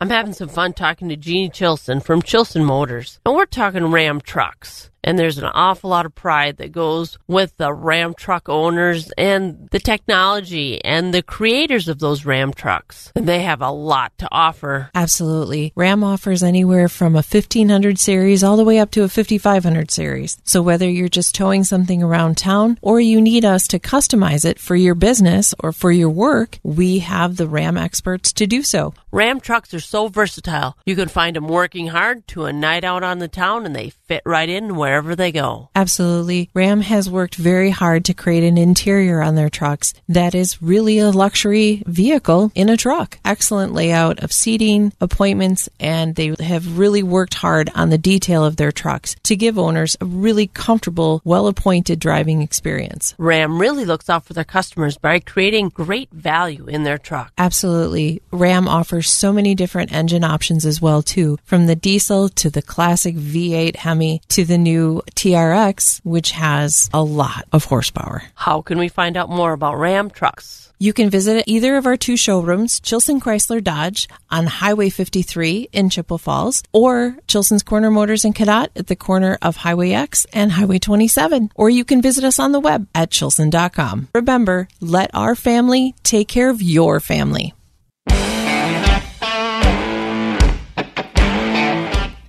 I'm having some fun talking to Jeannie Chilson from Chilson Motors, and we're talking Ram trucks. And there's an awful lot of pride that goes with the Ram truck owners and the technology and the creators of those Ram trucks. And they have a lot to offer. Absolutely. Ram offers anywhere from a 1500 series all the way up to a 5500 series. So whether you're just towing something around town or you need us to customize it for your business or for your work, we have the Ram experts to do so. Ram trucks are so versatile. You can find them working hard to a night out on the town, and they fit right in wherever they go. Absolutely. Ram has worked very hard to create an interior on their trucks that is really a luxury vehicle in a truck. Excellent layout of seating, appointments, and they have really worked hard on the detail of their trucks to give owners a really comfortable, well-appointed driving experience. Ram really looks out for their customers by creating great value in their truck. Absolutely. Ram offers so many different engine options as well, too, from the diesel to the classic V8 Hemi to the new TRX, which has a lot of horsepower. How can we find out more about Ram trucks? You can visit either of our two showrooms, Chilson Chrysler Dodge on Highway 53 in Chippewa Falls, or Chilson's Corner Motors in Cadott at the corner of Highway X and Highway 27. Or you can visit us on the web at Chilson.com. Remember, let our family take care of your family.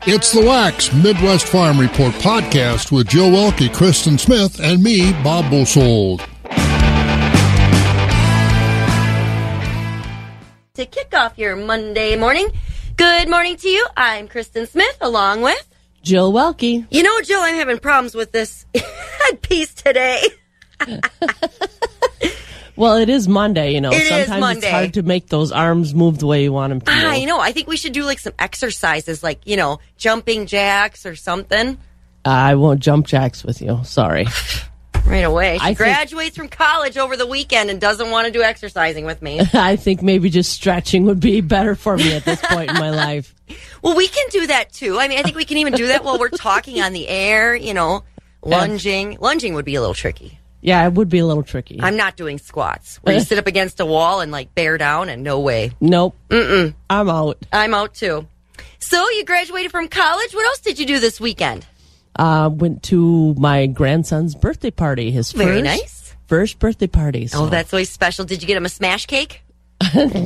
It's the WAXX Midwest Farm Report podcast with Jill Welke, Kristen Smith, and me, Bob Busold. To kick off your Monday morning, good morning to you. I'm Kristen Smith, along with Jill Welke. You know, Jill, I'm having problems with this piece today. Well, it is Monday, you know. Sometimes it's hard to make those arms move the way you want them to. I know. I think we should do like some exercises, like, you know, jumping jacks or something. I won't jump jacks with you. Sorry. Right away. She graduates from college over the weekend and doesn't want to do exercising with me. I think maybe just stretching would be better for me at this point in my life. Well, we can do that, too. I mean, I think we can even do that while we're talking on the air, you know, lunging. Lunging would be a little tricky. Yeah, it would be a little tricky. I'm not doing squats where you sit up against a wall and like bear down, and no way. Nope. Mm-mm. I'm out. I'm out too. So you graduated from college. What else did you do this weekend? Went to my grandson's birthday party. His first birthday party. So. Oh, that's always special. Did you get him a smash cake?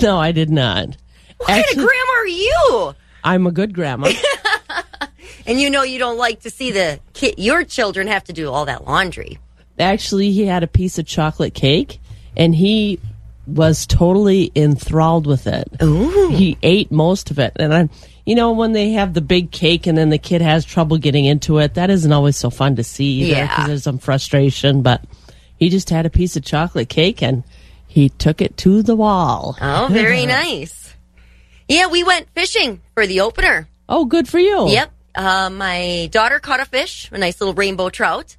No, I did not. What kind of grandma are you? I'm a good grandma. And you know you don't like to see your children have to do all that laundry. Actually, he had a piece of chocolate cake, and he was totally enthralled with it. Ooh. He ate most of it. And, when they have the big cake and then the kid has trouble getting into it, that isn't always so fun to see either, because there's some frustration. But he just had a piece of chocolate cake, and he took it to the wall. Oh, very nice. Yeah, we went fishing for the opener. Oh, good for you. Yep. My daughter caught a fish, a nice little rainbow trout.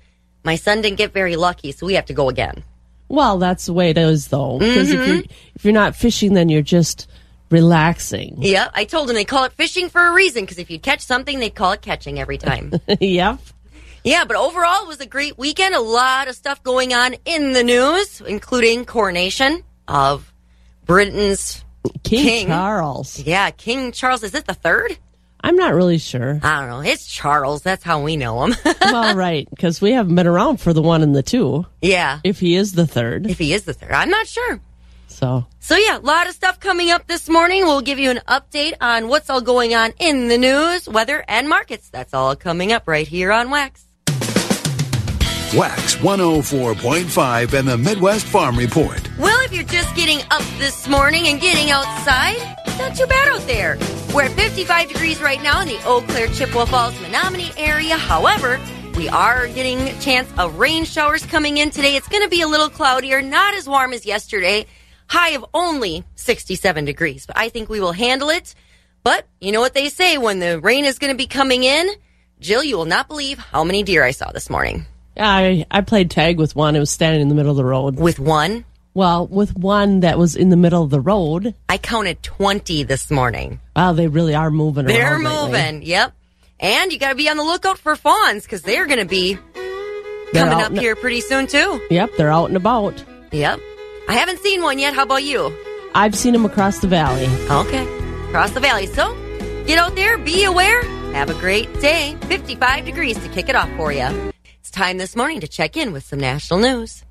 My son didn't get very lucky, so we have to go again. Well, that's the way it is, though. Because if you're not fishing, then you're just relaxing. Yeah, I told them they call it fishing for a reason, because if you catch something, they call it catching every time. Yep. Yeah, but overall, it was a great weekend. A lot of stuff going on in the news, including coronation of Britain's King Charles. Yeah, King Charles. Is it the third? I'm not really sure. I don't know. It's Charles. That's how we know him. Well, right, because we haven't been around for the one and the two. Yeah. If he is the third. I'm not sure. So, yeah, a lot of stuff coming up this morning. We'll give you an update on what's all going on in the news, weather, and markets. That's all coming up right here on WAXX. WAXX 104.5 and the Midwest Farm Report. Well, if you're just getting up this morning and getting outside, it's not too bad out there. We're at 55 degrees right now in the Eau Claire, Chippewa Falls, Menominee area. However, we are getting a chance of rain showers coming in today. It's going to be a little cloudier, not as warm as yesterday. High of only 67 degrees, but I think we will handle it. But you know what they say, when the rain is going to be coming in, Jill, you will not believe how many deer I saw this morning. I played tag with one. It was standing in the middle of the road. With one? Well, with one that was in the middle of the road. I counted 20 this morning. Wow, they really are moving around. They're moving, lately. Yep. And you got to be on the lookout for fawns, because they're going to be coming up here pretty soon, too. Yep, they're out and about. Yep. I haven't seen one yet. How about you? I've seen them across the valley. Okay, across the valley. So get out there, be aware, have a great day. 55 degrees to kick it off for you. It's time this morning to check in with some national news.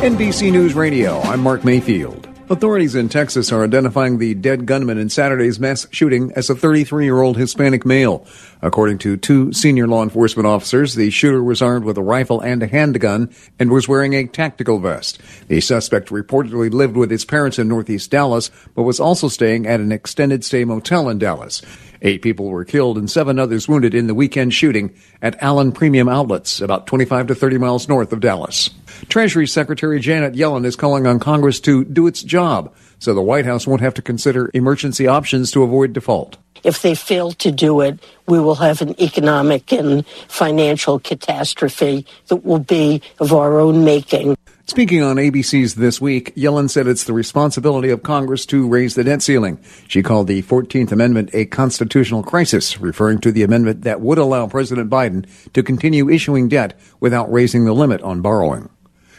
NBC News Radio, I'm Mark Mayfield. Authorities in Texas are identifying the dead gunman in Saturday's mass shooting as a 33-year-old Hispanic male. According to two senior law enforcement officers, the shooter was armed with a rifle and a handgun and was wearing a tactical vest. The suspect reportedly lived with his parents in northeast Dallas, but was also staying at an extended stay motel in Dallas. 8 people were killed and 7 others wounded in the weekend shooting at Allen Premium Outlets, about 25 to 30 miles north of Dallas. Treasury Secretary Janet Yellen is calling on Congress to do its job so the White House won't have to consider emergency options to avoid default. If they fail to do it, we will have an economic and financial catastrophe that will be of our own making. Speaking on ABC's This Week, Yellen said it's the responsibility of Congress to raise the debt ceiling. She called the 14th Amendment a constitutional crisis, referring to the amendment that would allow President Biden to continue issuing debt without raising the limit on borrowing.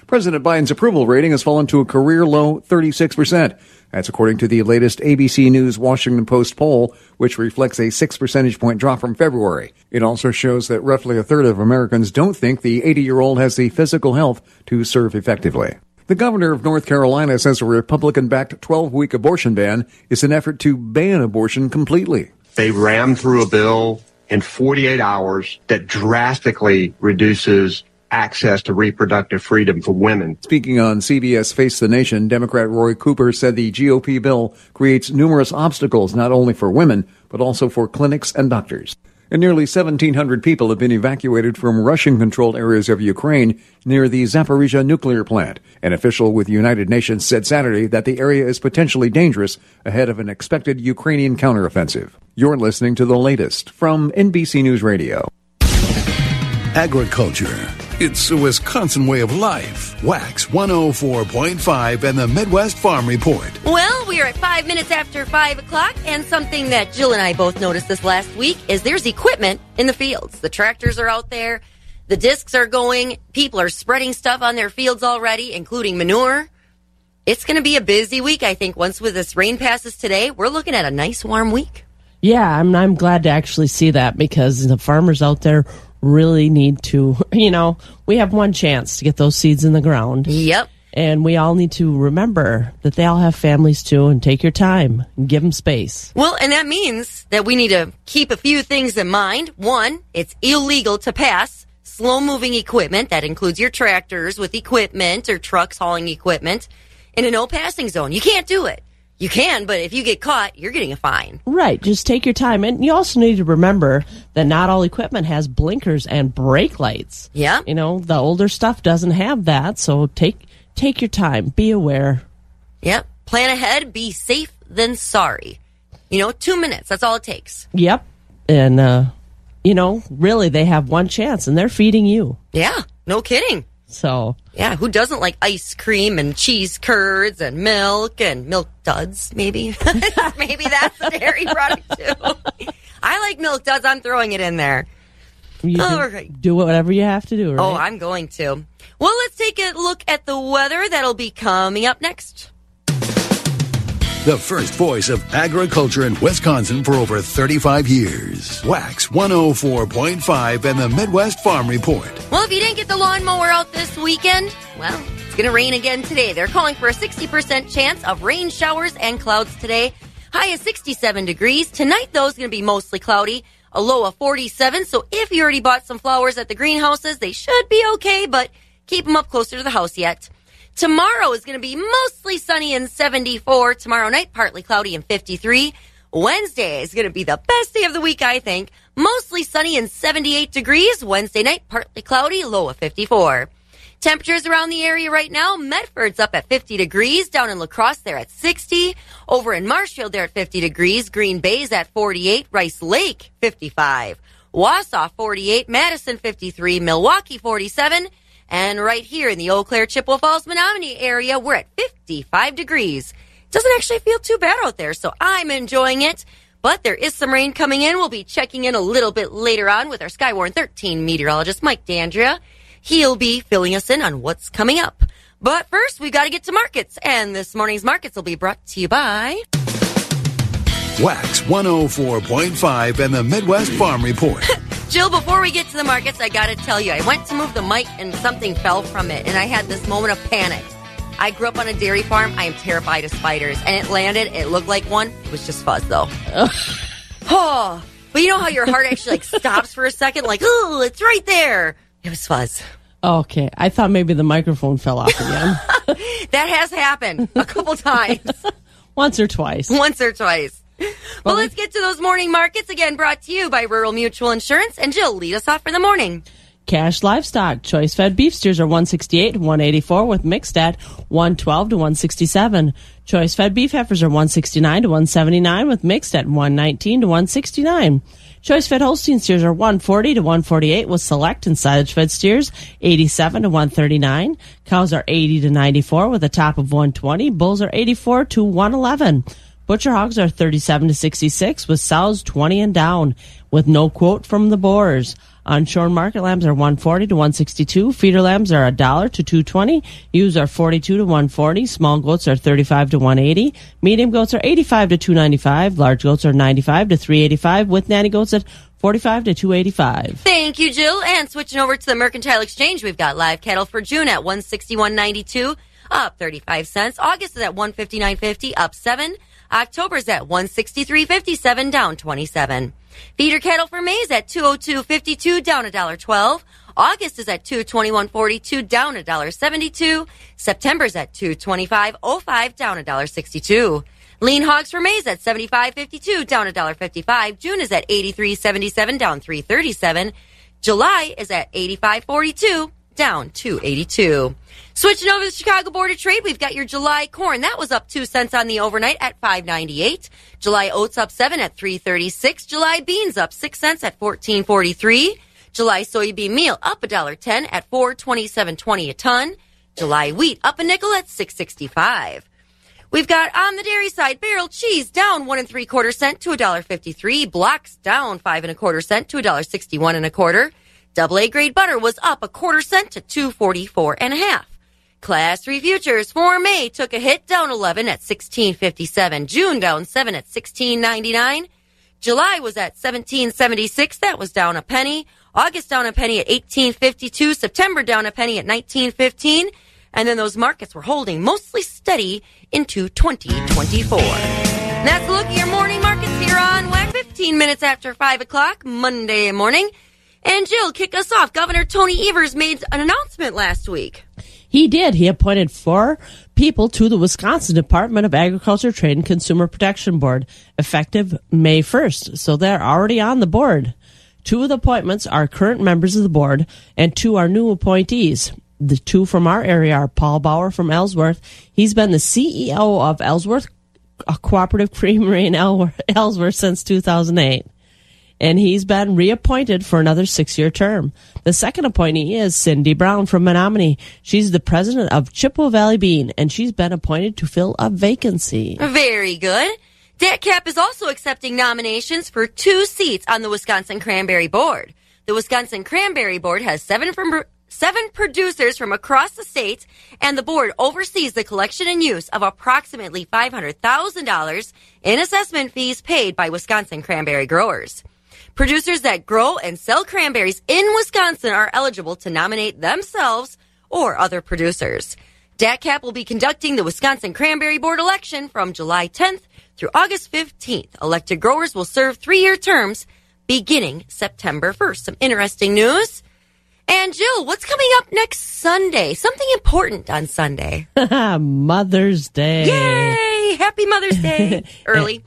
President Biden's approval rating has fallen to a career low 36%. That's according to the latest ABC News Washington Post poll, which reflects a 6 percentage point drop from February. It also shows that roughly a third of Americans don't think the 80-year-old has the physical health to serve effectively. The governor of North Carolina says a Republican-backed 12-week abortion ban is an effort to ban abortion completely. They rammed through a bill in 48 hours that drastically reduces access to reproductive freedom for women. Speaking on CBS Face the Nation, Democrat Roy Cooper said the GOP bill creates numerous obstacles not only for women, but also for clinics and doctors. And nearly 1,700 people have been evacuated from Russian-controlled areas of Ukraine near the Zaporizhzhia nuclear plant. An official with the United Nations said Saturday that the area is potentially dangerous ahead of an expected Ukrainian counteroffensive. You're listening to the latest from NBC News Radio. Agriculture. It's a Wisconsin way of life. WAXX 104.5 and the Midwest Farm Report. Well, we are at 5 minutes after 5 o'clock, and something that Jill and I both noticed this last week is there's equipment in the fields. The tractors are out there. The discs are going. People are spreading stuff on their fields already, including manure. It's going to be a busy week, I think. Once with this rain passes today, we're looking at a nice warm week. Yeah, I'm glad to actually see that, because the farmers out there really need to, we have one chance to get those seeds in the ground. Yep. And we all need to remember that they all have families too, and take your time and give them space. Well, and that means that we need to keep a few things in mind. One, it's illegal to pass slow-moving equipment. That includes your tractors with equipment or trucks hauling equipment in a no-passing zone. You can't do it. You can, but if you get caught, you're getting a fine. Right. Just take your time. And you also need to remember that not all equipment has blinkers and brake lights. Yeah. The older stuff doesn't have that, so take your time. Be aware. Yep. Plan ahead. Be safe than sorry. 2 minutes. That's all it takes. Yep. And, really, they have one chance, and they're feeding you. Yeah. No kidding. So, yeah, who doesn't like ice cream and cheese curds and milk duds, maybe? Maybe that's a dairy product, too. I like milk duds. I'm throwing it in there. Do whatever you have to do, right? Oh, I'm going to. Well, let's take a look at the weather that'll be coming up next. The first voice of agriculture in Wisconsin for over 35 years. WAXX 104.5 and the Midwest Farm Report. Well, if you didn't get the lawnmower out this weekend, well, it's going to rain again today. They're calling for a 60% chance of rain showers and clouds today. High is 67 degrees. Tonight, though, is going to be mostly cloudy. A low of 47. So if you already bought some flowers at the greenhouses, they should be okay, but keep them up closer to the house yet. Tomorrow is going to be mostly sunny and 74. Tomorrow night, partly cloudy and 53. Wednesday is going to be the best day of the week, I think. Mostly sunny and 78 degrees. Wednesday night, partly cloudy, low of 54. Temperatures around the area right now, Medford's up at 50 degrees, down in La Crosse they're at 60, over in Marshfield they're at 50 degrees, Green Bay's at 48, Rice Lake 55, Wausau 48, Madison 53, Milwaukee 47, and right here in the Eau Claire, Chippewa Falls, Menominee area, we're at 55 degrees. Doesn't actually feel too bad out there, so I'm enjoying it. But there is some rain coming in. We'll be checking in a little bit later on with our Skywarn 13 meteorologist, Mike D'Andrea. He'll be filling us in on what's coming up. But first, we've got to get to markets. And this morning's markets will be brought to you by WAXX 104.5 and the Midwest Farm Report. Jill, before we get to the markets, I got to tell you, I went to move the mic and something fell from it. And I had this moment of panic. I grew up on a dairy farm. I am terrified of spiders. And it landed. It looked like one. It was just fuzz, though. Oh, but you know how your heart actually stops for a second? Like, oh, it's right there. It was fuzz. Okay. I thought maybe the microphone fell off again. That has happened a couple times. Once or twice. Well, let's get to those morning markets again, brought to you by Rural Mutual Insurance. And Jill, lead us off for the morning. Cash livestock choice fed beef steers are $168 to $184 with mixed at $112 to $167. Choice fed beef heifers are $169 to $179 with mixed at $119 to $169. Choice fed Holstein steers are $140 to $148 with select, and silage fed steers $87 to $139. Cows are $80 to $94 with a top of $120. Bulls are $84 to $111. Butcher hogs are $37 to $66 with sows $20 and down with no quote from the boars. Unshorn market lambs are $140 to $162. Feeder lambs are $1 to $2.20. Ewes are $42 to $140. Small goats are $35 to $180. Medium goats are $85 to $295. Large goats are $95 to $385, with nanny goats at $45 to $285. Thank you, Jill. And switching over to the Mercantile Exchange, we've got live cattle for June at $161.92, up 35 cents. August is at $159.50, up 7. October's at $163.57, down 27. Feeder cattle for May's at $202.52, down $1.12. August is at $221.42, down $1.72. September's at $225.05, down $1.62. Lean hogs for May's at $75.52, down $1.55. June is at $83.77, down $3.37. July is at $85.42, down $2.82. Switching over to the Chicago Board of Trade, we've got your July corn. That was up 2 cents on the overnight at $5.98. July oats up 7 at $3.36. July beans up 6 cents at $14.43. July soybean meal up $1.10 at $4.27.20 a ton. July wheat up a nickel at $6.65. We've got on the dairy side, barrel cheese down 1 3/4 cents to $1.53. Blocks down 5 1/4 cents to $1.61 and a quarter. Double A grade butter was up 1/4 cent to $2.44 1/2. Class 3 futures for May took a hit, down 11 at $16.57. June down 7 at $16.99. July was at $17.76. That was down a penny. August down a penny at $18.52. September down a penny at $19.15. And then those markets were holding mostly steady into 2024. And that's a look at your morning markets here on WAXX, 15 minutes after 5 o'clock Monday morning. And Jill, kick us off. Governor Tony Evers made an announcement last week. He did. He appointed 4 people to the Wisconsin Department of Agriculture, Trade, and Consumer Protection Board, effective May 1st. So they're already on the board. 2 of the appointments are current members of the board, and 2 are new appointees. The 2 from our area are Paul Bauer from Ellsworth. He's been the CEO of Ellsworth, a cooperative creamery in Ellsworth since 2008. And he's been reappointed for another 6-year term. The second appointee is Cindy Brown from Menominee. She's the president of Chippewa Valley Bean, and she's been appointed to fill a vacancy. Very good. DATCAP is also accepting nominations for 2 seats on the Wisconsin Cranberry Board. The Wisconsin Cranberry Board has 7 producers from across the state, and the board oversees the collection and use of approximately $500,000 in assessment fees paid by Wisconsin cranberry growers. Producers that grow and sell cranberries in Wisconsin are eligible to nominate themselves or other producers. DATCAP will be conducting the Wisconsin Cranberry Board election from July 10th through August 15th. Elected growers will serve 3-year terms beginning September 1st. Some interesting news. And Jill, what's coming up next Sunday? Something important on Sunday. Mother's Day. Yay! Happy Mother's Day. Early.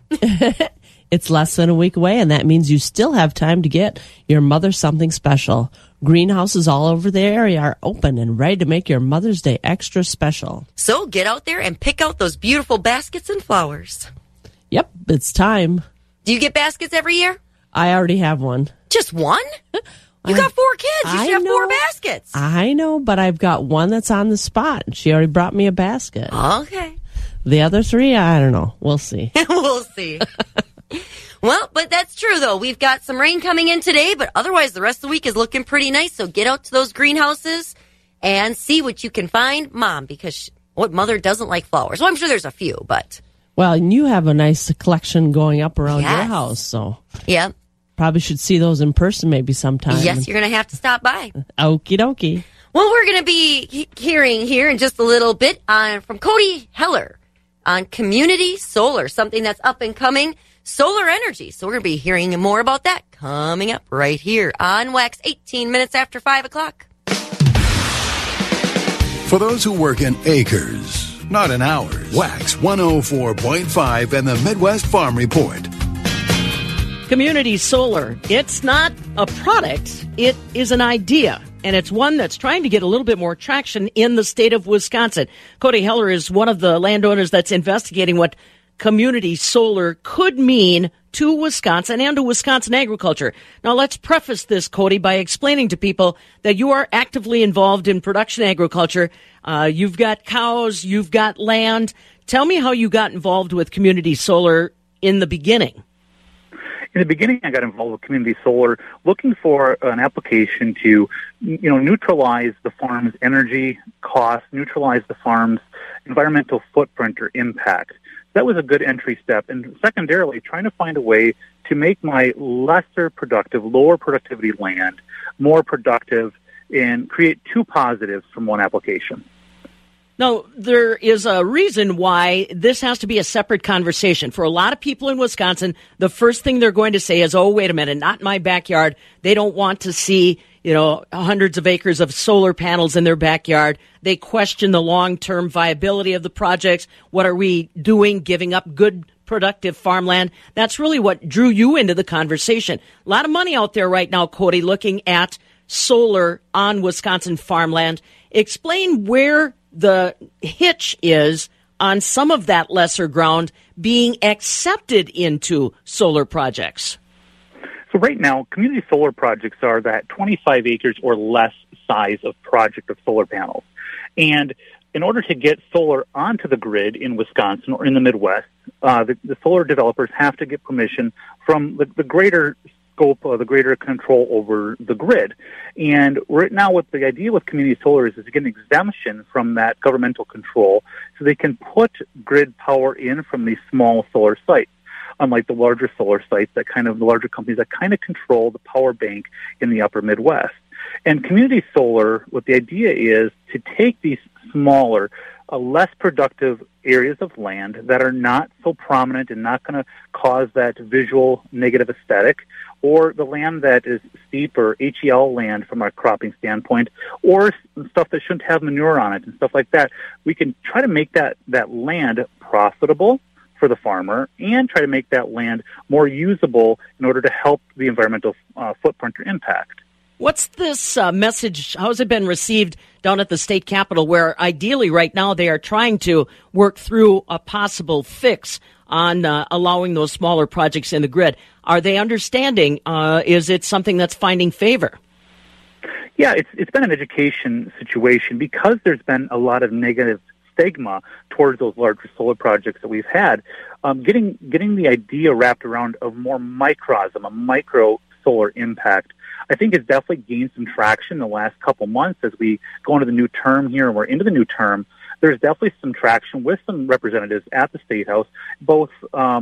It's less than a week away, and that means you still have time to get your mother something special. Greenhouses all over the area are open and ready to make your Mother's Day extra special. So get out there and pick out those beautiful baskets and flowers. Yep, it's time. Do you get baskets every year? I already have one. Just one? You got four kids. You should have four baskets. I know, but I've got one that's on the spot. She already brought me a basket. Okay. The other three, I don't know. We'll see. We'll see. Well, but that's true, though. We've got some rain coming in today, but otherwise the rest of the week is looking pretty nice. So get out to those greenhouses and see what you can find, Mom, because what mother doesn't like flowers? Well, I'm sure there's a few, but... Well, and you have a nice collection going up around your house, so... Yeah. Probably should see those in person maybe sometime. Yes, you're going to have to stop by. Okie dokie. Well, we're going to be hearing here in just a little bit from Cody Heller on community solar, something that's up and coming, solar energy. So we're going to be hearing more about that coming up right here on WAXX, 18 minutes after 5 o'clock. For those who work in acres, not in hours, WAXX 104.5 and the Midwest Farm Report. Community solar, it's not a product, it is an idea, and it's one that's trying to get a little bit more traction in the state of Wisconsin. Cody Heller is one of the landowners that's investigating what community solar could mean to Wisconsin and to Wisconsin agriculture. Now, let's preface this, Cody, by explaining to people that you are actively involved in production agriculture. You've got cows, you've got land. Tell me how you got involved with community solar in the beginning. In the beginning, I got involved with community solar, looking for an application to, neutralize the farm's energy cost, neutralize the farm's environmental footprint or impact. That was a good entry step. And secondarily, trying to find a way to make my lesser productive, lower productivity land more productive and create two positives from one application. Now, there is a reason why this has to be a separate conversation. For a lot of people in Wisconsin, the first thing they're going to say is, oh, wait a minute, not in my backyard. They don't want to see, hundreds of acres of solar panels in their backyard. They question the long-term viability of the projects. What are we doing, giving up good, productive farmland? That's really what drew you into the conversation. A lot of money out there right now, Cody, looking at solar on Wisconsin farmland. Explain where the hitch is on some of that lesser ground being accepted into solar projects. So right now, community solar projects are that 25 acres or less size of project of solar panels. And in order to get solar onto the grid in Wisconsin or in the Midwest, the solar developers have to get permission from the greater scope of the greater control over the grid. And right now what the idea with community solar is to get an exemption from that governmental control so they can put grid power in from these small solar sites, unlike the larger solar sites that the larger companies that control the power bank in the upper Midwest. And community solar, what the idea is to take these smaller, less productive areas of land that are not so prominent and not going to cause that visual negative aesthetic, or the land that is steep or HEL land from a cropping standpoint, or stuff that shouldn't have manure on it and stuff like that. We can try to make that land profitable for the farmer and try to make that land more usable in order to help the environmental footprint or impact. What's this message? How's it been received down at the state capitol, where ideally right now they are trying to work through a possible fix on allowing those smaller projects in the grid? Are they understanding? Is it something that's finding favor? Yeah, it's been an education situation because there's been a lot of negative stigma towards those larger solar projects that we've had. Getting the idea wrapped around a more microcosm, a micro solar impact, I think has definitely gained some traction in the last couple months as we go into the new term here, and we're into the new term. There's definitely some traction with some representatives at the State House, both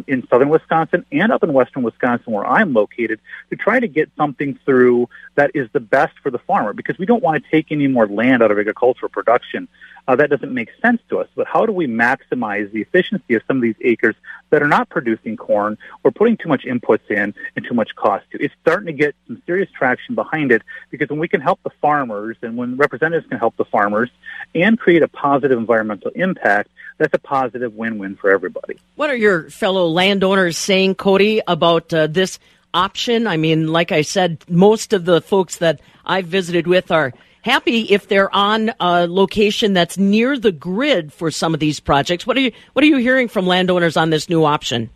in southern Wisconsin and up in western Wisconsin where I'm located, to try to get something through that is the best for the farmer, because we don't want to take any more land out of agricultural production. That doesn't make sense to us. But how do we maximize the efficiency of some of these acres that are not producing corn or putting too much inputs in and too much cost to? It's starting to get some serious traction behind it, because when we can help the farmers and when representatives can help the farmers and create a positive environmental impact, that's a positive win-win for everybody. What are your fellow landowners saying, Cody, about this option. I mean, like I said, most of the folks that I've visited with are happy if they're on a location that's near the grid for some of these projects. What are you hearing from landowners on this new option?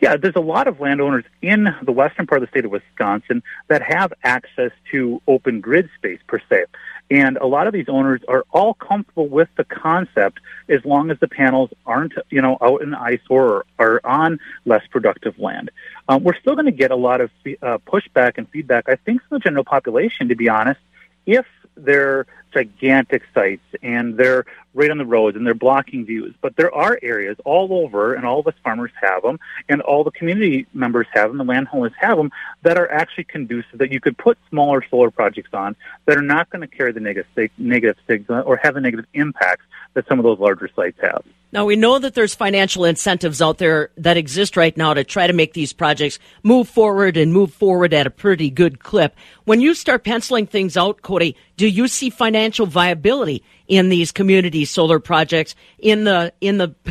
Yeah, there's a lot of landowners in the western part of the state of Wisconsin that have access to open grid space, per se. And a lot of these owners are all comfortable with the concept as long as the panels aren't, out in eyesore or are on less productive land. We're still going to get a lot of pushback and feedback, I think, from the general population, to be honest, if they're gigantic sites and they're right on the roads and they're blocking views. But there are areas all over, and all of us farmers have them, and all the community members have them, the landowners have them, that are actually conducive, that you could put smaller solar projects on that are not going to carry the negative stigma or have the negative impacts that some of those larger sites have. Now, we know that there's financial incentives out there that exist right now to try to make these projects move forward at a pretty good clip. When you start penciling things out, Cody, do you see financial viability in these community solar projects, in the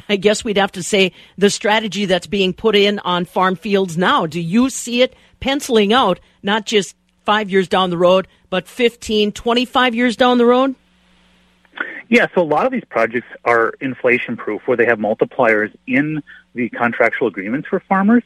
I guess we'd have to say, the strategy that's being put in on farm fields now? Do you see it penciling out, not just 5 years down the road, but 15, 25 years down the road? Yeah, so a lot of these projects are inflation-proof, where they have multipliers in the contractual agreements for farmers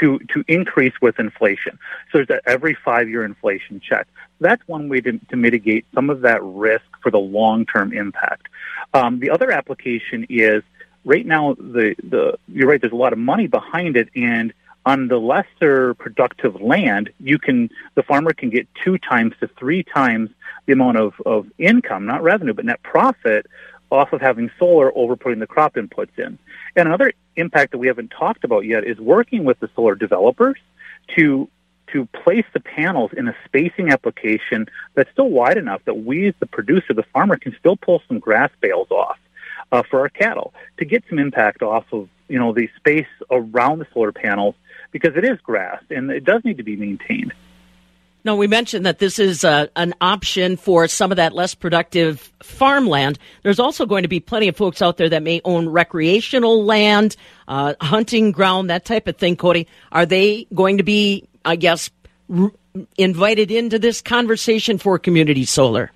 to increase with inflation. So there's every 5-year inflation check. That's one way to mitigate some of that risk for the long-term impact. The other application is, right now, you're right, there's a lot of money behind it, and on the lesser productive land, the farmer can get 2 times to 3 times the amount of income, not revenue, but net profit off of having solar over putting the crop inputs in. And another impact that we haven't talked about yet is working with the solar developers to place the panels in a spacing application that's still wide enough that we, as the producer, the farmer, can still pull some grass bales off for our cattle to get some impact off of the space around the solar panels, because it is grass and it does need to be maintained. Now, we mentioned that this is an option for some of that less productive farmland. There's also going to be plenty of folks out there that may own recreational land, hunting ground, that type of thing, Cody. Are they going to be, I guess, invited into this conversation for community solar?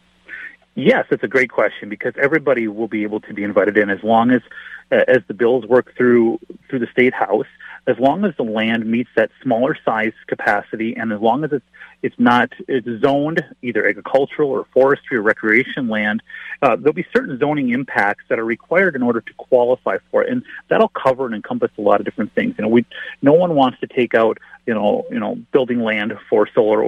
Yes, it's a great question, because everybody will be able to be invited in as long as the bills work through the state house, as long as the land meets that smaller size capacity, and as long as it's zoned either agricultural or forestry or recreation land, there'll be certain zoning impacts that are required in order to qualify for it, and that'll cover and encompass a lot of different things. No one wants to take out building land for solar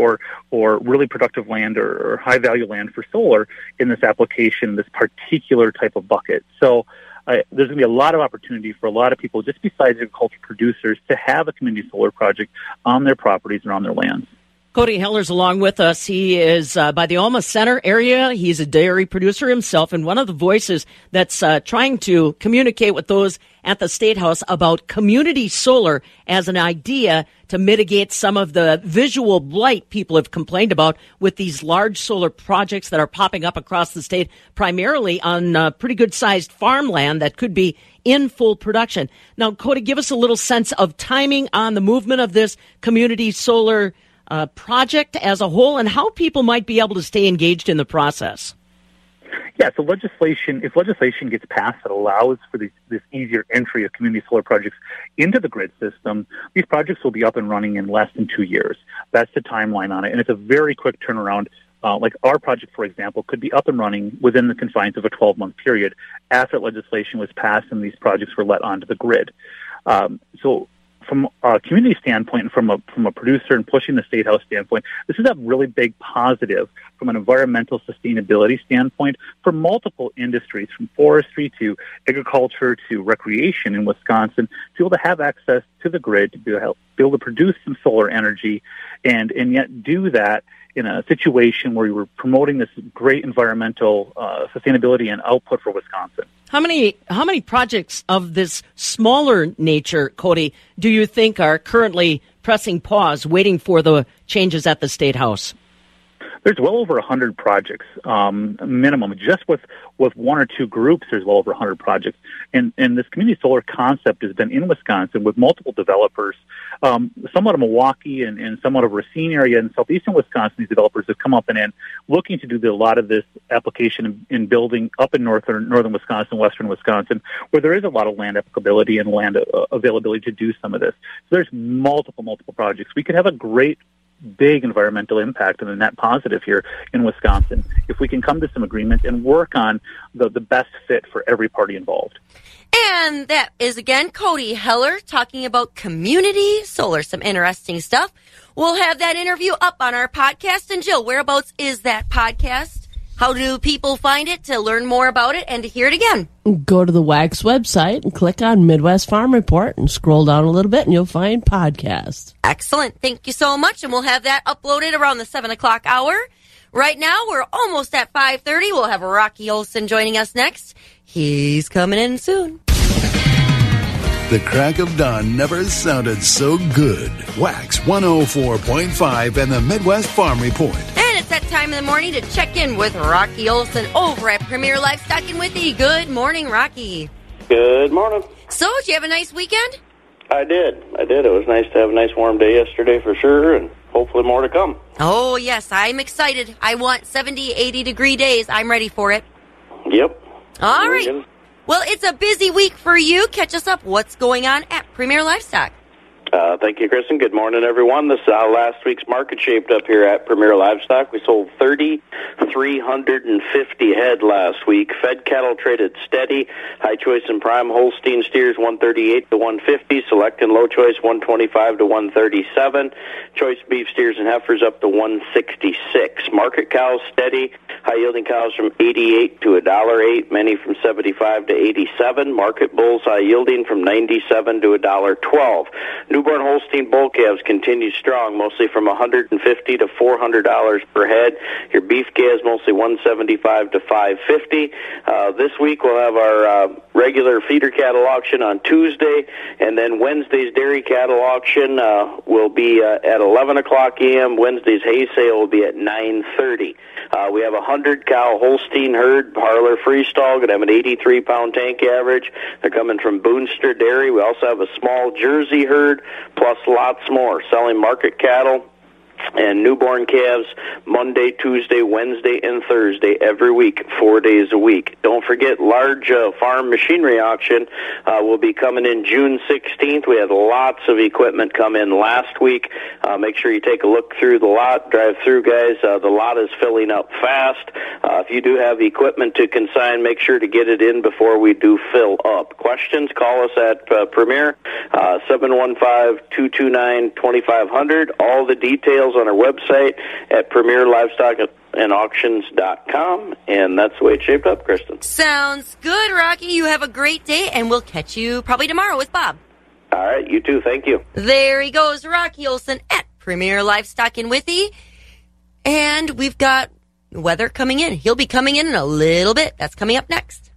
or really productive land or high value land for solar in this application, this particular type of bucket. So there's going to be a lot of opportunity for a lot of people, just besides agriculture producers, to have a community solar project on their properties and on their lands. Cody Heller's along with us. He is by the Alma Center area. He's a dairy producer himself, and one of the voices that's trying to communicate with those at the State House about community solar as an idea to mitigate some of the visual blight people have complained about with these large solar projects that are popping up across the state, primarily on pretty good-sized farmland that could be in full production. Now, Cody, give us a little sense of timing on the movement of this community solar project as a whole, and how people might be able to stay engaged in the process. Yeah, so if legislation gets passed that allows for this easier entry of community solar projects into the grid system, these projects will be up and running in less than 2 years. That's the timeline on it, and it's a very quick turnaround. Like our project, for example, could be up and running within the confines of a 12-month period after legislation was passed and these projects were let onto the grid. So from a community standpoint and from a producer and pushing the State House standpoint, this is a really big positive from an environmental sustainability standpoint for multiple industries, from forestry to agriculture to recreation in Wisconsin, to be able to have access to the grid, to be able to produce some solar energy and yet do that in a situation where we were promoting this great environmental sustainability and output for Wisconsin. How many projects of this smaller nature, Cody, do you think are currently pressing pause, waiting for the changes at the State House? there's well over 100 projects minimum. Just with one or two groups, there's well over 100 projects. And this community solar concept has been in Wisconsin with multiple developers, somewhat of Milwaukee and somewhat of Racine area in southeastern Wisconsin. These developers have come up and in looking to do a lot of this application in building up in northern Wisconsin, western Wisconsin, where there is a lot of land applicability and land availability to do some of this. So there's multiple projects. We could have a great big environmental impact and a net positive here in Wisconsin if we can come to some agreement and work on the best fit for every party involved. And that is, again, Cody Heller talking about community solar, some interesting stuff. We'll have that interview up on our podcast. And, Jill, whereabouts is that podcast? How do people find it to learn more about it and to hear it again? Go to the WAXX website and click on Midwest Farm Report and scroll down a little bit and you'll find podcasts. Excellent. Thank you so much. And we'll have that uploaded around the 7 o'clock hour. Right now, we're almost at 5:30. We'll have Rocky Olson joining us next. He's coming in soon. The crack of dawn never sounded so good. WAXX 104.5 and the Midwest Farm Report. And it's that time in the morning to check in with Rocky Olson over at Premier Livestock and Withy. Good morning, Rocky. Good morning. So, did you have a nice weekend? I did. It was nice to have a nice warm day yesterday for sure, and hopefully more to come. Oh, yes. I'm excited. I want 70, 80-degree days. I'm ready for it. Yep. All right. Well, it's a busy week for you. Catch us up. What's going on at Premier Livestock? Thank you, Kristen. Good morning, everyone. This is how last week's market shaped up here at Premier Livestock. We sold 3,350 head last week. Fed cattle traded steady. High choice and prime Holstein steers 138 to 150. Select and low choice 125 to 137. Choice beef steers and heifers up to 166. Market cows steady. High yielding cows from 88 to $1.08. Many from 75 to 87. Market bulls high yielding from 97 to $1.12. Newborn Holstein bull calves continue strong, mostly from $150 to $400 per head. Your beef calves mostly $175 to $550. This week we'll have our regular feeder cattle auction on Tuesday, and then Wednesday's dairy cattle auction will be at 11 o'clock a.m. Wednesday's hay sale will be at 9:30. We have a 100-cow Holstein herd, parlor free stall, going to have an 83-pound tank average. They're coming from Boonster Dairy. We also have a small Jersey herd, plus lots more, selling market cattle and newborn calves Monday, Tuesday, Wednesday, and Thursday every week, 4 days a week. Don't forget, large farm machinery auction will be coming in June 16th. We had lots of equipment come in last week. Make sure you take a look through the lot, drive through, guys. The lot is filling up fast. If you do have equipment to consign, make sure to get it in before we do fill up. Questions? Call us at Premier, 715-229-2500. All the details on our website at premierlivestockandauctions.com, and that's the way it's shaped up, Kristen. Sounds good, Rocky. You have a great day, and we'll catch you probably tomorrow with Bob. All right, you too. Thank you. There he goes, Rocky Olson at Premier Livestock and Withy. And we've got weather coming in. He'll be coming in a little bit. That's coming up next.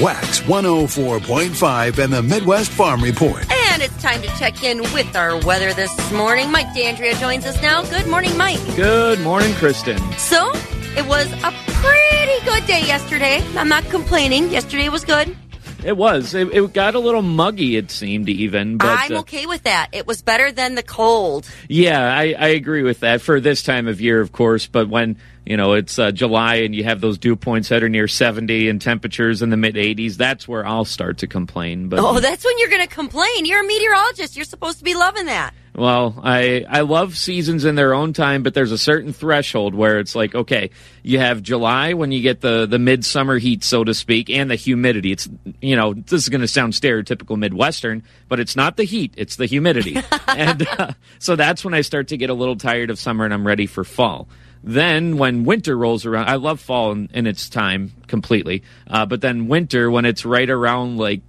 WAXX 104.5 and the Midwest Farm Report. And it's time to check in with our weather this morning. Mike D'Andrea joins us now. Good morning, Mike. Good morning, Kristen. So, it was a pretty good day yesterday. I'm not complaining. Yesterday was good. It was. It got a little muggy, it seemed, even. But I'm okay with that. It was better than the cold. Yeah, I agree with that for this time of year, of course. But when, you know, it's July and you have those dew points that are near 70 and temperatures in the mid-80s, that's where I'll start to complain. But oh, that's when you're going to complain. You're a meteorologist. You're supposed to be loving that. Well, I love seasons in their own time, but there's a certain threshold where it's like, okay, you have July when you get the midsummer heat, so to speak, and the humidity. It's, you know, this is going to sound stereotypical Midwestern, but it's not the heat, it's the humidity. And so that's when I start to get a little tired of summer and I'm ready for fall. Then when winter rolls around, I love fall in its time completely, but then winter when it's right around like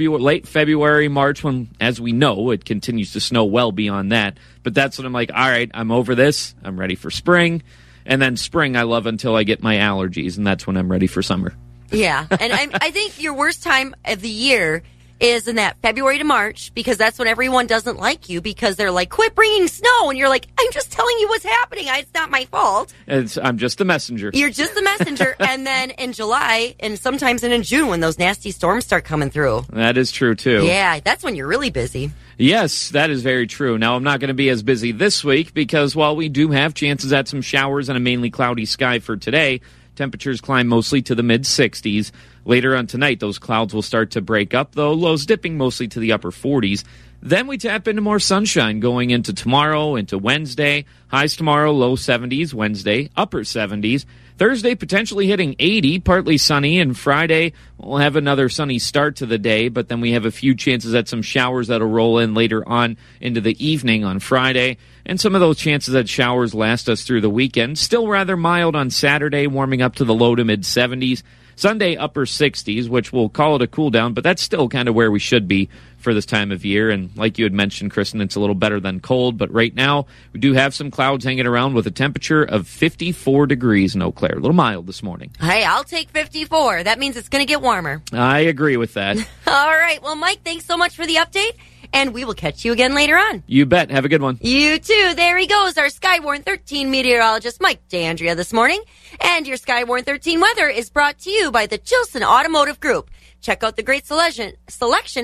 late February, March, when, as we know, it continues to snow well beyond that. But that's when I'm like, all right, I'm over this. I'm ready for spring. And then spring I love until I get my allergies, and that's when I'm ready for summer. Yeah, and I think your worst time of the year is in that February to March, because that's when everyone doesn't like you because they're like, quit bringing snow. And you're like, I'm just telling you what's happening. It's not my fault. I'm just the messenger. You're just the messenger. And then in July and sometimes in June when those nasty storms start coming through. That is true, too. Yeah, that's when you're really busy. Yes, that is very true. Now, I'm not going to be as busy this week because while we do have chances at some showers and a mainly cloudy sky for today, temperatures climb mostly to the mid-60s. Later on tonight, those clouds will start to break up, though lows dipping mostly to the upper 40s. Then we tap into more sunshine going into tomorrow, into Wednesday. Highs tomorrow, low 70s. Wednesday, upper 70s. Thursday, potentially hitting 80, partly sunny. And Friday, we'll have another sunny start to the day, but then we have a few chances at some showers that'll roll in later on into the evening on Friday. And some of those chances at showers last us through the weekend. Still rather mild on Saturday, warming up to the low to mid-70s. Sunday, upper 60s, which we'll call it a cool down, but that's still kind of where we should be for this time of year. And like you had mentioned, Kristen, it's a little better than cold. But right now, we do have some clouds hanging around with a temperature of 54 degrees in Eau Claire. A little mild this morning. Hey, I'll take 54. That means it's going to get warmer. I agree with that. All right. Well, Mike, thanks so much for the update. And we will catch you again later on. You bet. Have a good one. You too. There he goes, our Skywarn 13 meteorologist, Mike D'Andrea, this morning. And your Skywarn 13 weather is brought to you by the Chilson Automotive Group. Check out the great selection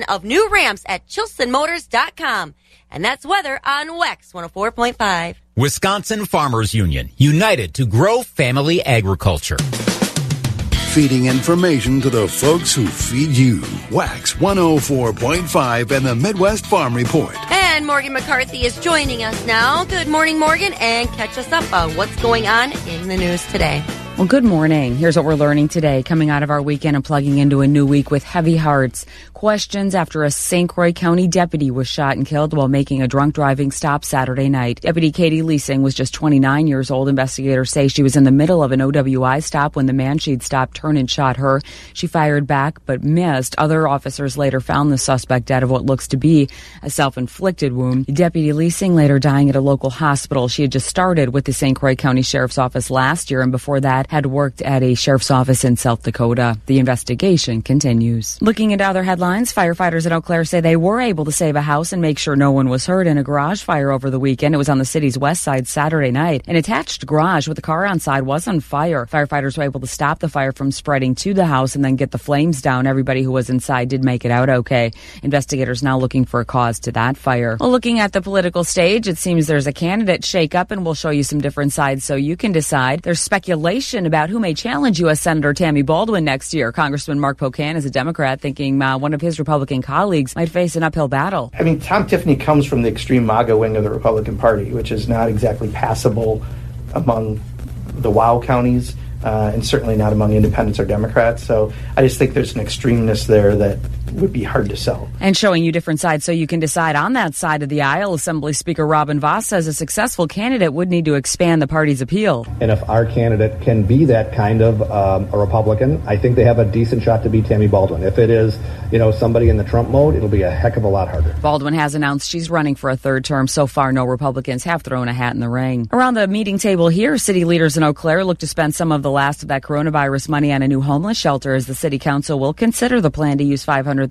of new Rams at Chilsonmotors.com. And that's weather on WAXX 104.5. Wisconsin Farmers Union, united to grow family agriculture. Feeding information to the folks who feed you. WAXX 104.5 and the Midwest Farm Report. And Morgan McCarthy is joining us now. Good morning, Morgan, and catch us up on what's going on in the news today. Well, good morning. Here's what we're learning today, coming out of our weekend and plugging into a new week with heavy hearts. Questions after a St. Croix County deputy was shot and killed while making a drunk driving stop Saturday night. Deputy Katie Leasing was just 29 years old. Investigators say she was in the middle of an OWI stop when the man she'd stopped turned and shot her. She fired back but missed. Other officers later found the suspect dead of what looks to be a self-inflicted wound. Deputy Leasing later dying at a local hospital. She had just started with the St. Croix County Sheriff's Office last year and before that had worked at a sheriff's office in South Dakota. The investigation continues. Looking at other headlines, firefighters at Eau Claire say they were able to save a house and make sure no one was hurt in a garage fire over the weekend. It was on the city's west side Saturday night. An attached garage with a car on side was on fire. Firefighters were able to stop the fire from spreading to the house and then get the flames down. Everybody who was inside did make it out okay. Investigators now looking for a cause to that fire. Well, looking at the political stage, it seems there's a candidate shakeup, and we'll show you some different sides so you can decide. There's speculation about who may challenge U.S. Senator Tammy Baldwin next year. Congressman Mark Pocan is a Democrat, thinking one of his Republican colleagues might face an uphill battle. I mean, Tom Tiffany comes from the extreme MAGA wing of the Republican Party, which is not exactly passable among the WOW counties, and certainly not among independents or Democrats. So I just think there's an extremeness there that would be hard to sell. And showing you different sides so you can decide on that side of the aisle, Assembly Speaker Robin Voss says a successful candidate would need to expand the party's appeal. And if our candidate can be that kind of a Republican, I think they have a decent shot to beat Tammy Baldwin. If it is, somebody in the Trump mode, it'll be a heck of a lot harder. Baldwin has announced she's running for a third term. So far, no Republicans have thrown a hat in the ring. Around the meeting table here, city leaders in Eau Claire look to spend some of the last of that coronavirus money on a new homeless shelter as the city council will consider the plan to use $500,000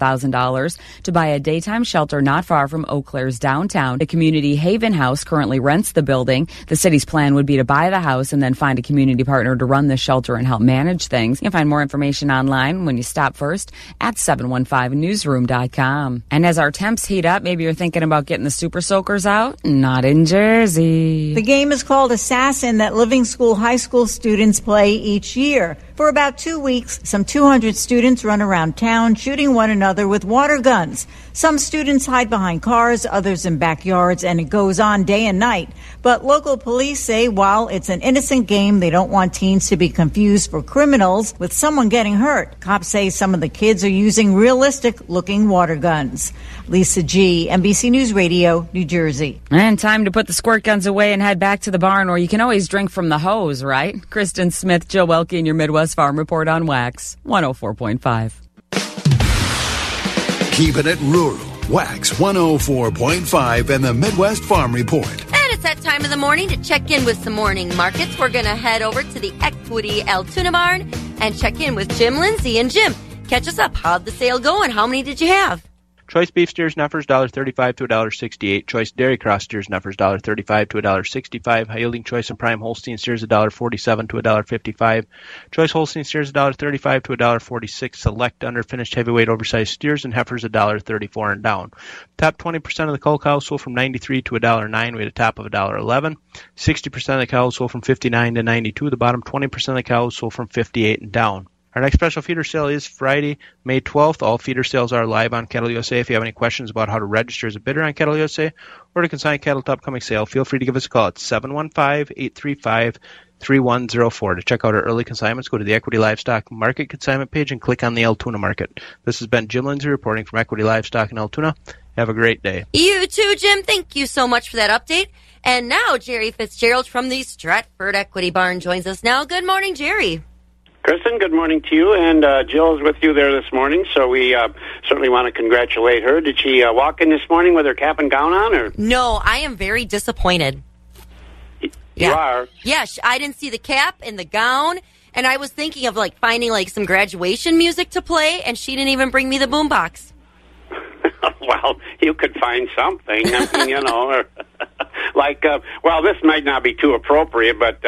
to buy a daytime shelter not far from Eau Claire's downtown. The community Haven House currently rents the building. The city's plan would be to buy the house and then find a community partner to run the shelter and help manage things. You can find more information online when you stop first at 715newsroom.com. And as our temps heat up, maybe you're thinking about getting the super soakers out. Not in Jersey. The game is called Assassin that Living School high school students play each year. For about 2 weeks, some 200 students run around town shooting one another with water guns. Some students hide behind cars, others in backyards, and it goes on day and night. But local police say while it's an innocent game, they don't want teens to be confused for criminals with someone getting hurt. Cops say some of the kids are using realistic-looking water guns. Lisa G., NBC News Radio, New Jersey. And time to put the squirt guns away and head back to the barn, or you can always drink from the hose, right? Kristen Smith, Jill Welke, and your Midwest Farm Report on WAXX 104.5. Keeping it rural. WAXX 104.5 and the Midwest Farm Report. And it's that time of the morning to check in with some morning markets. We're going to head over to the Equity Altoona Barn and check in with Jim Lindsay. And Jim, catch us up. How'd the sale go and how many did you have? Choice beef steers heifers $1.35 to $1.68. Choice dairy cross steers heifers $1.35 to $1.65. High yielding choice and prime Holstein steers $1.47 to $1.55. Choice Holstein steers $1.35 to $1.46. Select underfinished heavyweight oversized steers and heifers $1.34 and down. Top 20% of the cull cows sold from $93 to $1.09. We had a top of $1.11. 60% of the cows sold from $59 to $92. The bottom 20% of the cows sold from $58 and down. Our next special feeder sale is Friday, May 12th. All feeder sales are live on Cattle USA. If you have any questions about how to register as a bidder on Cattle USA or to consign cattle to upcoming sale, feel free to give us a call at 715-835-3104. To check out our early consignments, go to the Equity Livestock Market Consignment page and click on the Altoona Market. This has been Jim Lindsay reporting from Equity Livestock in Altoona. Have a great day. You too, Jim. Thank you so much for that update. And now Jerry Fitzgerald from the Stratford Equity Barn joins us now. Good morning, Jerry. Kristen, good morning to you, and Jill is with you there this morning, so we certainly want to congratulate her. Did she walk in this morning with her cap and gown on? Or no, I am very disappointed. You are? Yeah, I didn't see the cap and the gown, and I was thinking of like finding like some graduation music to play, and she didn't even bring me the boombox. Well, you could find something, well, this might not be too appropriate, but,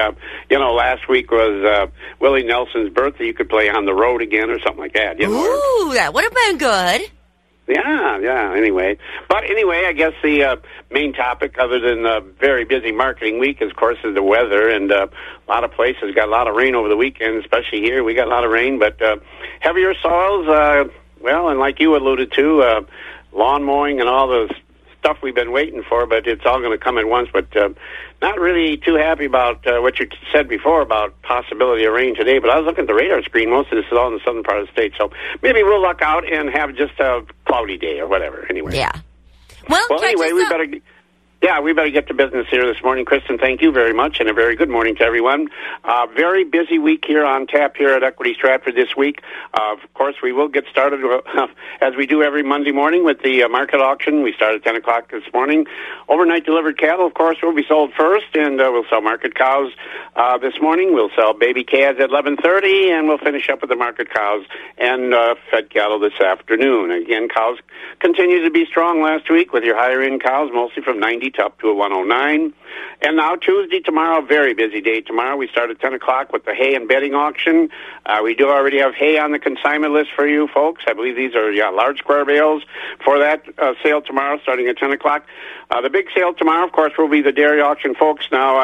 last week was Willie Nelson's birthday. You could play On the Road Again or something like that. Ooh, that would have been good. Yeah, anyway. But anyway, I guess the main topic, other than the very busy marketing week, of course, is the weather. And a lot of places got a lot of rain over the weekend, especially here. We got a lot of rain, but heavier soils, and like you alluded to, lawn mowing and all those stuff we've been waiting for, but it's all going to come at once. But not really too happy about what you said before about possibility of rain today, but I was looking at the radar screen. Most of this is all in the southern part of the state, so maybe we'll luck out and have just a cloudy day or whatever. Anyway. Yeah. Well anyway, we better get to business here this morning. Kristen, thank you very much, and a very good morning to everyone. Very busy week here on tap here at Equity Stratford this week. Of course, we will get started, as we do every Monday morning, with the market auction. We start at 10 o'clock this morning. Overnight delivered cattle, of course, will be sold first, and we'll sell market cows this morning. We'll sell baby calves at 11:30, and we'll finish up with the market cows and fed cattle this afternoon. Again, cows continue to be strong last week with your higher-end cows, mostly from 90 up to a 109. And now Tuesday, tomorrow, very busy day tomorrow. We start at 10 o'clock with the hay and bedding auction. We do already have hay on the consignment list for you folks. I believe these are large square bales for that sale tomorrow starting at 10 o'clock. The big sale tomorrow, of course, will be the dairy auction, folks. Now,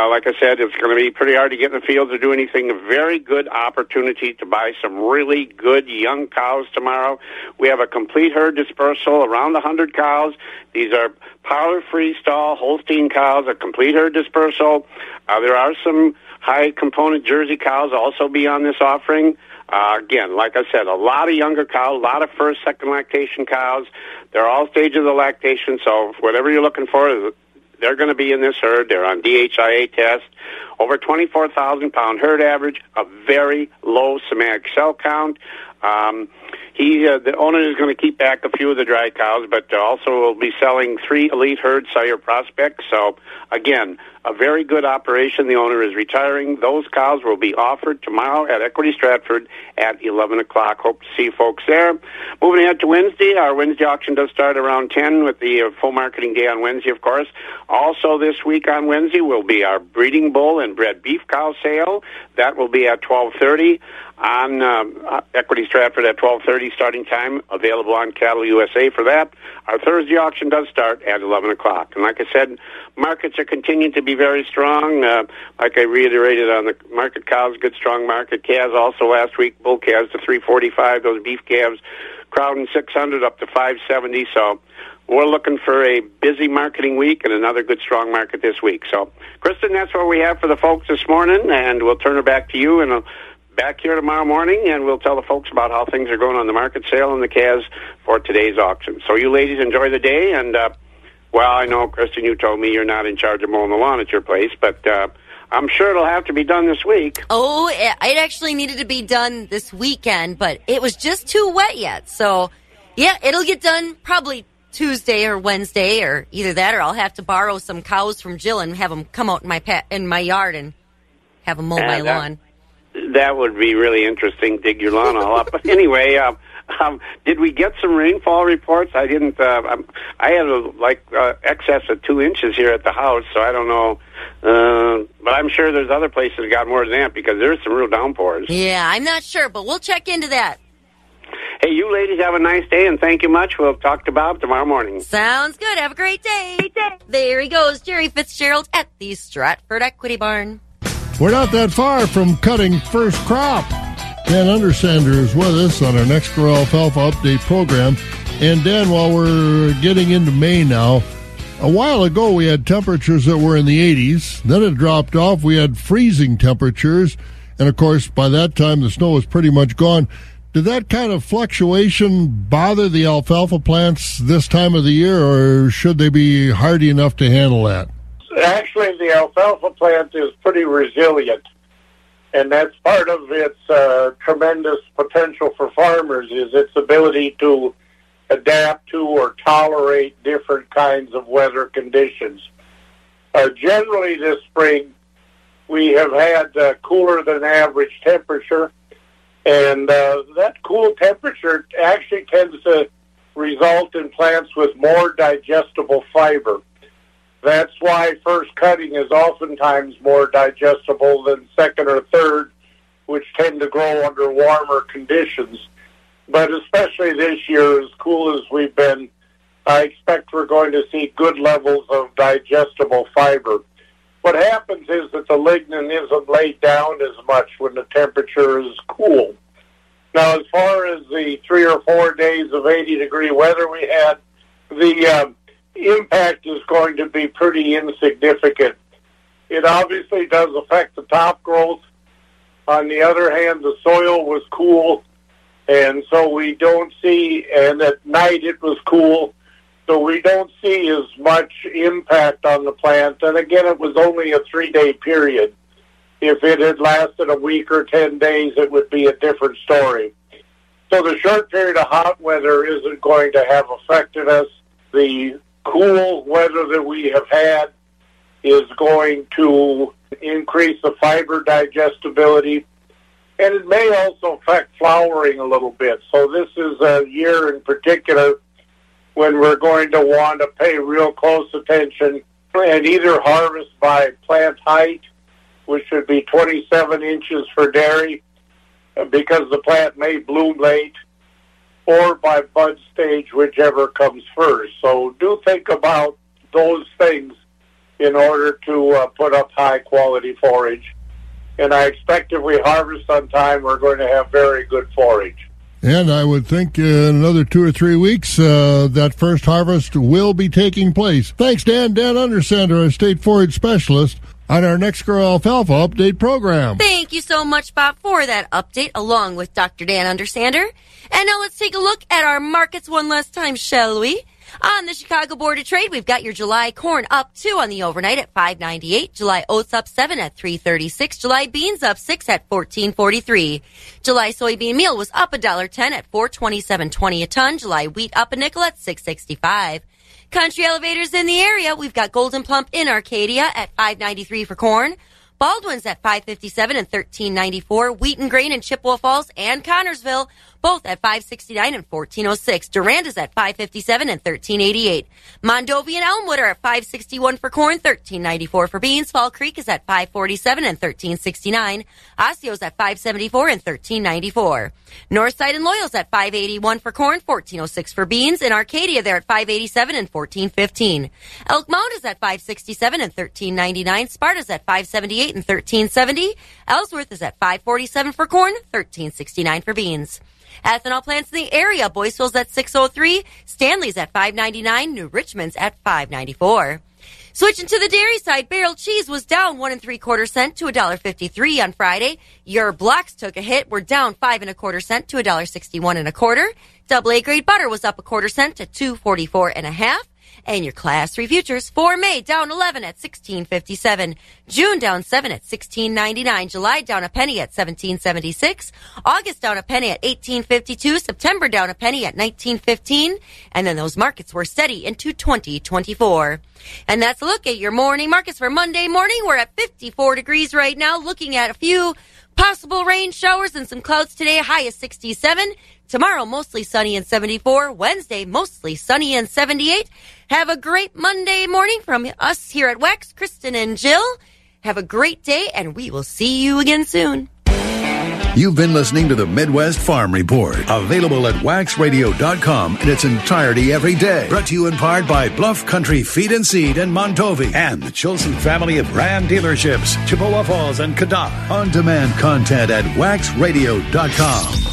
like I said, it's going to be pretty hard to get in the fields or do anything. A very good opportunity to buy some really good young cows tomorrow. We have a complete herd dispersal, around 100 cows. These are powder-free stall Holstein cows, a complete herd dispersal. There are some high-component Jersey cows also be on this offering. Again, like I said, a lot of younger cows, a lot of first, second lactation cows. They're all stages of lactation, so whatever you're looking for, they're going to be in this herd. They're on DHIA test. Over 24,000-pound herd average, a very low somatic cell count. The owner is going to keep back a few of the dry cows, but also will be selling 3 elite herd sire prospects. So, again, a very good operation. The owner is retiring. Those cows will be offered tomorrow at Equity Stratford at 11 o'clock. Hope to see folks there. Moving ahead to Wednesday, our Wednesday auction does start around 10 with the full marketing day on Wednesday, of course. Also this week on Wednesday will be our breeding bull and bred beef cow sale. That will be at 12:30. On Equity Stratford at 12:30 starting time, available on Cattle USA for that. Our Thursday auction does start at 11 o'clock. And like I said, markets are continuing to be very strong. Like I reiterated on the market cows, good strong market. Calves also last week, bull calves to 345, those beef calves, crowding 600 up to 570. So we're looking for a busy marketing week and another good strong market this week. So, Kristen, that's what we have for the folks this morning, and we'll turn it back to you and back here tomorrow morning, and we'll tell the folks about how things are going on the market sale and the calves for today's auction. So you ladies enjoy the day, and, I know, Kristen, you told me you're not in charge of mowing the lawn at your place, but I'm sure it'll have to be done this week. Oh, it actually needed to be done this weekend, but it was just too wet yet. So, yeah, it'll get done probably Tuesday or Wednesday, or either that or I'll have to borrow some cows from Jill and have them come out in my yard and have them mow my lawn. That would be really interesting, dig your lawn all up. But anyway, Did we get some rainfall reports? I didn't. I had excess of 2 inches here at the house, so I don't know. But I'm sure there's other places that got more than that because there's some real downpours. Yeah, I'm not sure, but we'll check into that. Hey, you ladies have a nice day, and thank you much. We'll talk to Bob tomorrow morning. Sounds good. Have a great day. There he goes, Jerry Fitzgerald at the Stratford Equity Barn. We're not that far from cutting first crop. Dan Undersander is with us on our Nexgrow Alfalfa Update program. And Dan, while we're getting into May now, a while ago we had temperatures that were in the 80s. Then it dropped off. We had freezing temperatures. And, of course, by that time the snow was pretty much gone. Did that kind of fluctuation bother the alfalfa plants this time of the year, or should they be hardy enough to handle that? Actually, the alfalfa plant is pretty resilient, and that's part of its tremendous potential for farmers is its ability to adapt to or tolerate different kinds of weather conditions. Generally this spring, we have had cooler than average temperature. And that cool temperature actually tends to result in plants with more digestible fiber. That's why first cutting is oftentimes more digestible than second or third, which tend to grow under warmer conditions. But especially this year, as cool as we've been, I expect we're going to see good levels of digestible fiber. What happens is that the lignin isn't laid down as much when the temperature is cool. Now, as far as the 3 or 4 days of 80-degree weather we had, the impact is going to be pretty insignificant. It obviously does affect the top growth. On the other hand, the soil was cool, and so we don't see, and at night it was cool, so we don't see as much impact on the plant. And again, it was only a 3-day period. If it had lasted a week or 10 days, it would be a different story. So the short period of hot weather isn't going to have affected us. The cool weather that we have had is going to increase the fiber digestibility. And it may also affect flowering a little bit. So this is a year in particular when we're going to want to pay real close attention and either harvest by plant height, which would be 27 inches for dairy, because the plant may bloom late, or by bud stage, whichever comes first. So do think about those things in order to put up high-quality forage. And I expect if we harvest on time, we're going to have very good forage. And I would think in another 2 or 3 weeks, that first harvest will be taking place. Thanks, Dan. Dan Undersander, our state forage specialist, on our Nexgrow Alfalfa Update program. Thank you so much, Bob, for that update, along with Dr. Dan Undersander. And now let's take a look at our markets one last time, shall we? On the Chicago Board of Trade, we've got your July corn up 2 on the overnight at $5.98, July oats up 7 at $3.36, July beans up 6 at $14.43. July soybean meal was up $1.10 at $4.27.20 a ton, July wheat up a nickel at $6.65. Country elevators in the area, we've got Golden Plump in Arcadia at $5.93 for corn, Baldwin's at $5.57 and $13.94. Wheaton Grain in Chippewa Falls and Connorsville, both at $5.69 and $14.06. Durand is at $5.57 and $13.88. Mondovi and Elmwood are at $5.61 for corn, $13.94 for beans. Fall Creek is at $5.47 and $13.69. Osceo's at $5.74 and $13.94. Northside and Loyal's at $5.81 for corn, $14.06 for beans. In Arcadia, they're at $5.87 and $14.15. Elk Mound is at $5.67 and $13.99. Sparta's at $5.78 and $13.70. Ellsworth is at $5.47 for corn, $13.69 for beans. Ethanol plants in the area, Boyceville's at $6.03, Stanley's at $5.99, New Richmond's at $5.94. Switching to the dairy side, barrel cheese was down 1 3/4 cents to $1.53 on Friday. Your blocks took a hit, were down 5 1/4 cents to $1.61 1/4. Double A grade butter was up 1/4 cent to $2.44 1/2. And your Class 3 futures for May down 11 at $16.57, June down 7 at $16.99, July down a penny at $17.76, August down a penny at $18.52, September down a penny at $19.15, and then those markets were steady into 2024. And that's a look at your morning markets for Monday morning. We're at 54 degrees right now, looking at a few possible rain showers and some clouds today, high is 67. Tomorrow, mostly sunny and 74. Wednesday, mostly sunny and 78. Have a great Monday morning from us here at WAXX, Kristen and Jill. Have a great day, and we will see you again soon. You've been listening to the Midwest Farm Report, available at waxradio.com in its entirety every day. Brought to you in part by Bluff Country Feed and Seed in Montovy and the Chilson family of Ram dealerships, Chippewa Falls and Cadott. On-demand content at waxradio.com.